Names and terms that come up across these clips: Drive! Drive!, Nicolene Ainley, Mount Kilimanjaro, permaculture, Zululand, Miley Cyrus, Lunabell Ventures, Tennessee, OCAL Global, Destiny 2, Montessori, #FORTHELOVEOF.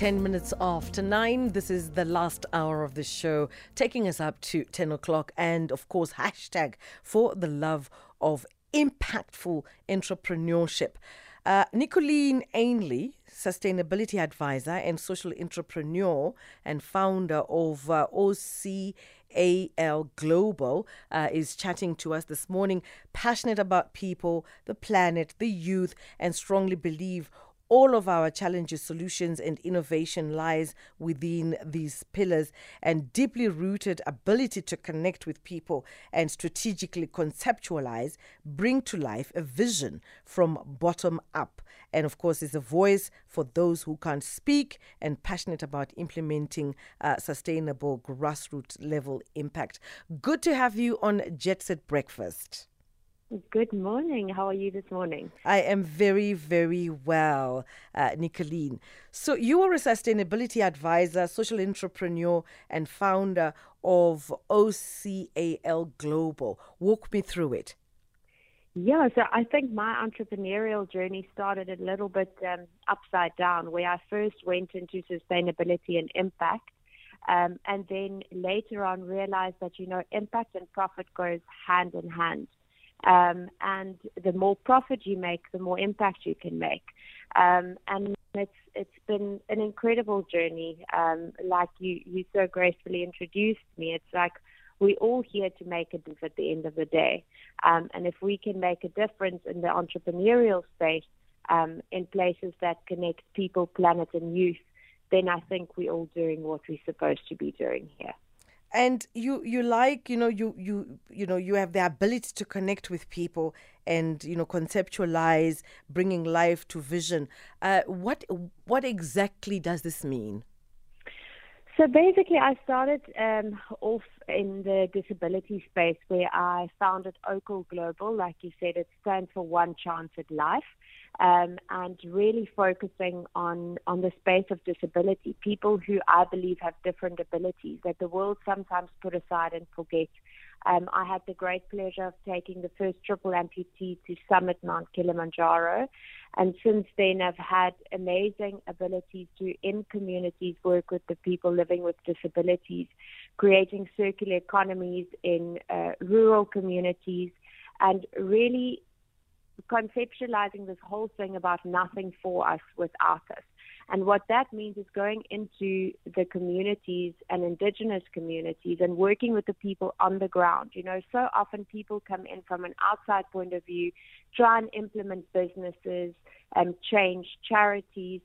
10 minutes after 9, this is the last hour of the show, taking us up to 10 o'clock. And of course, hashtag for the love of impactful entrepreneurship. Nicolene Ainley, sustainability advisor and social entrepreneur and founder of OCAL Global, is chatting to us this morning, passionate about people, the planet, the youth, and strongly believe all of our challenges, solutions, and innovation lies within these pillars, and deeply rooted ability to connect with people and strategically conceptualize, bring to life a vision from bottom up. And of course, is a voice for those who can't speak and passionate about implementing sustainable grassroots level impact. Good to have you on Jet Set Breakfast. Good morning. How are you this morning? I am very, very well, Nicolene. So you are a sustainability advisor, social entrepreneur, and founder of OCAL Global. Walk me through it. Yeah, so I think my entrepreneurial journey started a little bit upside down, where I first went into sustainability and impact, and then later on realized that, you know, impact and profit goes hand in hand. And the more profit you make, the more impact you can make. And it's been an incredible journey. Like you so gracefully introduced me, it's like we're all here to make a difference at the end of the day. And if we can make a difference in the entrepreneurial space, in places that connect people, planet, and youth, then I think we're all doing what we're supposed to be doing here. And you have the ability to connect with people and, you know, conceptualize, bringing life to vision. What exactly does this mean? So basically, I started off in the disability space, where I founded OCAL Global. Like you said, it stands for One Chance at Life, and really focusing on the space of disability, people who I believe have different abilities that the world sometimes put aside and forget. I had the great pleasure of taking the first triple amputee to summit Mount Kilimanjaro. And since then, I've had amazing abilities to, in communities, work with the people living with disabilities, creating circular economies in rural communities, and really conceptualizing this whole thing about nothing for us without us. And what that means is going into the communities and indigenous communities and working with the people on the ground. You know, so often people come in from an outside point of view, try and implement businesses and change charities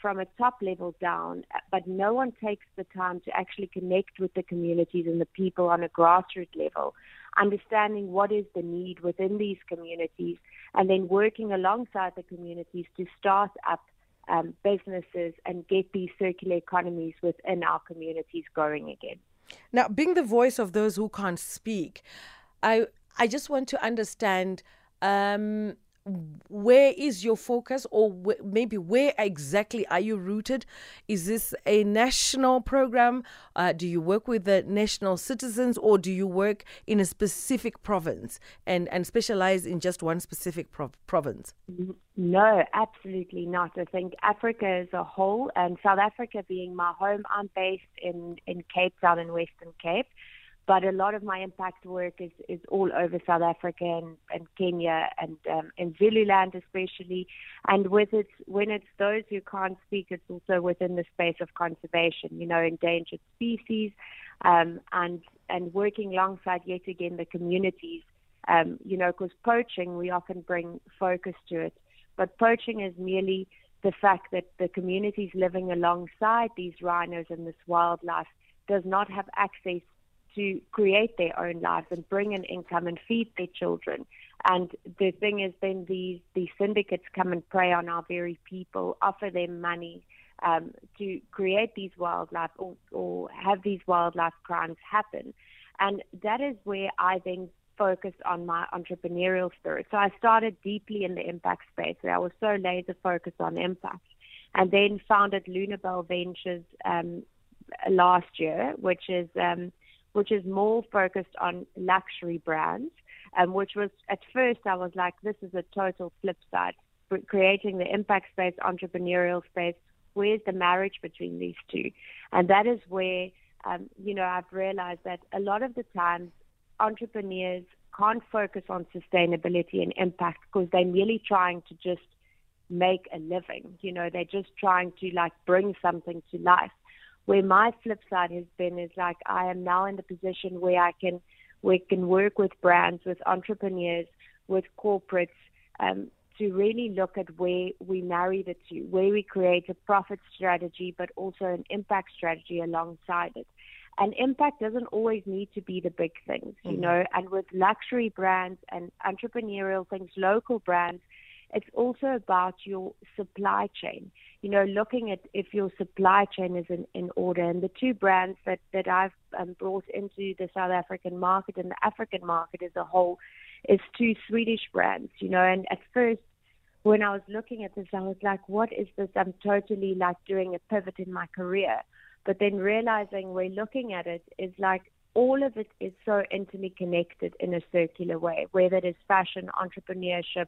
from a top level down, but no one takes the time to actually connect with the communities and the people on a grassroots level, understanding what is the need within these communities, and then working alongside the communities to start up businesses and get these circular economies within our communities going again. Now, being the voice of those who can't speak, I just want to understand where is your focus, or maybe where exactly are you rooted? Is this a national program? Do you work with the national citizens, or do you work in a specific province and specialize in just one specific province? No, absolutely not. I think Africa as a whole, and South Africa being my home, I'm based in Cape Town in Western Cape. But a lot of my impact work is all over South Africa and Kenya and in Zululand especially. And when it's those who can't speak, it's also within the space of conservation, you know, endangered species, and working alongside, yet again, the communities, you know, because poaching, we often bring focus to it. But poaching is merely the fact that the communities living alongside these rhinos and this wildlife does not have access to create their own lives and bring an income and feed their children. And the thing is, then these syndicates come and prey on our very people, offer them money to create these wildlife or have these wildlife crimes happen. And that is where I then focused on my entrepreneurial spirit. So I started deeply in the impact space, where I was so laser focused on impact, and then founded Lunabell Ventures last year, which is more focused on luxury brands, which was, at first I was like, this is a total flip side, creating the impact space, entrepreneurial space Where's the marriage between these two? And that is where, I've realized that a lot of the times entrepreneurs can't focus on sustainability and impact because they're merely trying to just make a living. You know, they're just trying to bring something to life. Where my flip side has been is I am now in the position where we can work with brands, with entrepreneurs, with corporates, to really look at where we marry the two, where we create a profit strategy, but also an impact strategy alongside it. And impact doesn't always need to be the big things, you know, and with luxury brands and entrepreneurial things, local brands, it's also about your supply chain, looking at if your supply chain is in order. And the two brands that I've brought into the South African market and the African market as a whole is two Swedish brands, and at first, when I was looking at this, I was like, what is this? I'm totally doing a pivot in my career. But then realizing we're looking at it is all of it is so intimately connected in a circular way, whether it is fashion, entrepreneurship,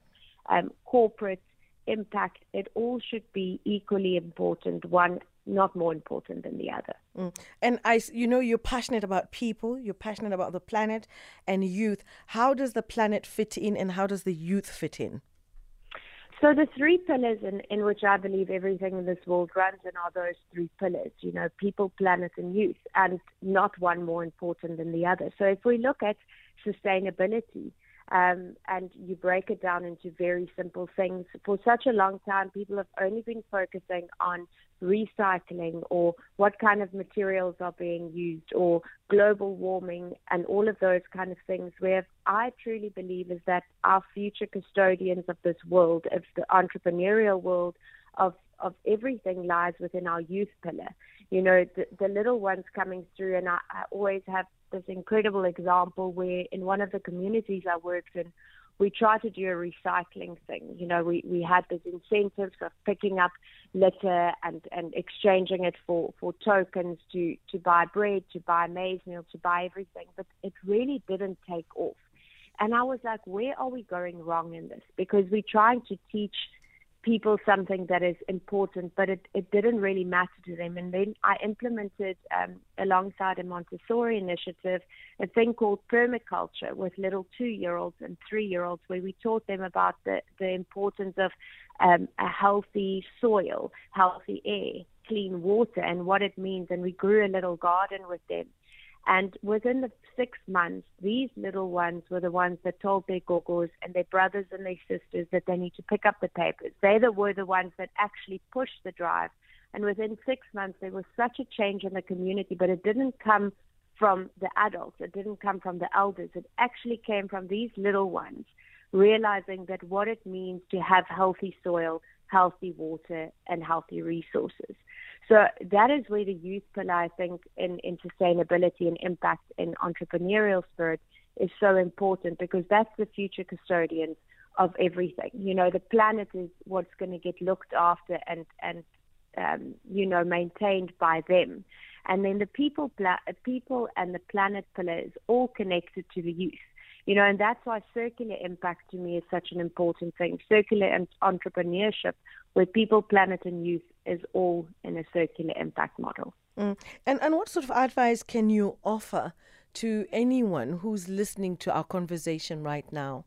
corporate impact, it all should be equally important, one not more important than the other. And you're passionate about people, you're passionate about the planet and youth. How does the planet fit in and how does the youth fit in? So the three pillars in which I believe everything in this world runs in are those three pillars, people, planet, and youth, and not one more important than the other. So if we look at sustainability, and you break it down into very simple things, for such a long time, people have only been focusing on recycling or what kind of materials are being used or global warming and all of those kind of things, where I truly believe is that our future custodians of this world, of the entrepreneurial world, of everything lies within our youth pillar. The little ones coming through, and I always have this incredible example where in one of the communities I worked in, we tried to do a recycling thing. We had these incentives of picking up litter and exchanging it for tokens to buy bread, to buy maize meal, to buy everything. But it really didn't take off. And I was like, where are we going wrong in this? Because we're trying to teach people something that is important, but it didn't really matter to them. And then I implemented, alongside a Montessori initiative, a thing called permaculture with little 2-year-olds and 3-year-olds, where we taught them about the importance of a healthy soil, healthy air, clean water, and what it means. And we grew a little garden with them. And within the 6 months, these little ones were the ones that told their gogos and their brothers and their sisters that they need to pick up the papers. They were the ones that actually pushed the drive. And within 6 months, there was such a change in the community, but it didn't come from the adults. It didn't come from the elders. It actually came from these little ones realizing that what it means to have healthy soil, healthy water, and healthy resources. So that is where the youth pillar, I think, in sustainability and impact and entrepreneurial spirit is so important, because that's the future custodian of everything. The planet is what's going to get looked after and maintained by them. And then the people and the planet pillar is all connected to the youth. And that's why circular impact to me is such an important thing. Circular and entrepreneurship, where people, planet, and youth is all in a circular impact model. And what sort of advice can you offer to anyone who's listening to our conversation right now?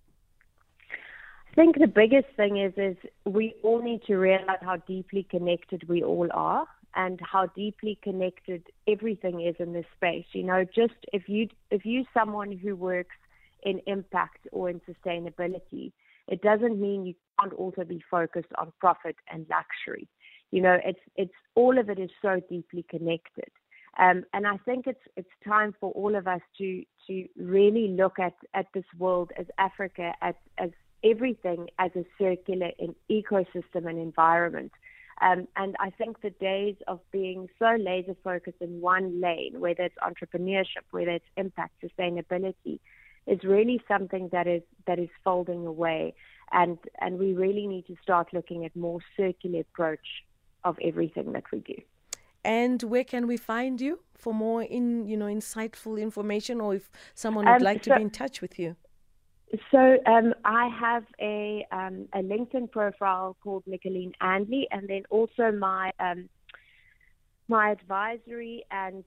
I think the biggest thing is we all need to realize how deeply connected we all are and how deeply connected everything is in this space. Just if you're someone who works in impact or in sustainability, it doesn't mean you can't also be focused on profit and luxury. It's all of it is so deeply connected, and I think it's time for all of us to really look at this world as Africa, as everything as a circular ecosystem and environment. And I think the days of being so laser focused in one lane, whether it's entrepreneurship, whether it's impact, sustainability, is really something that is folding away, and we really need to start looking at more circular approach of everything that we do. And where can we find you for more insightful information, or if someone would like to be in touch with you? So I have a LinkedIn profile called Nicolene Ainley, and then also my my advisory and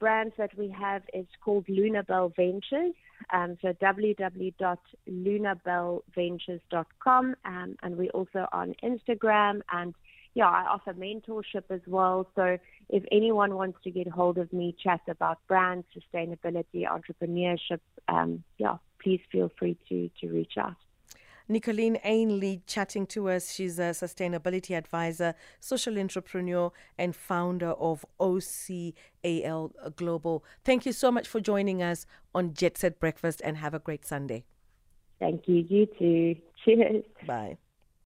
brands that we have is called Lunabell Ventures. So www.lunabellventures.com, and we're also on Instagram, and yeah, I offer mentorship as well. So if anyone wants to get hold of me, chat about brands, sustainability, entrepreneurship, yeah, please feel free to reach out. Nicolene Ainley chatting to us. She's a sustainability advisor, social entrepreneur, and founder of OCAL Global. Thank you so much for joining us on Jet Set Breakfast, and have a great Sunday. Thank you. You too. Cheers. Bye.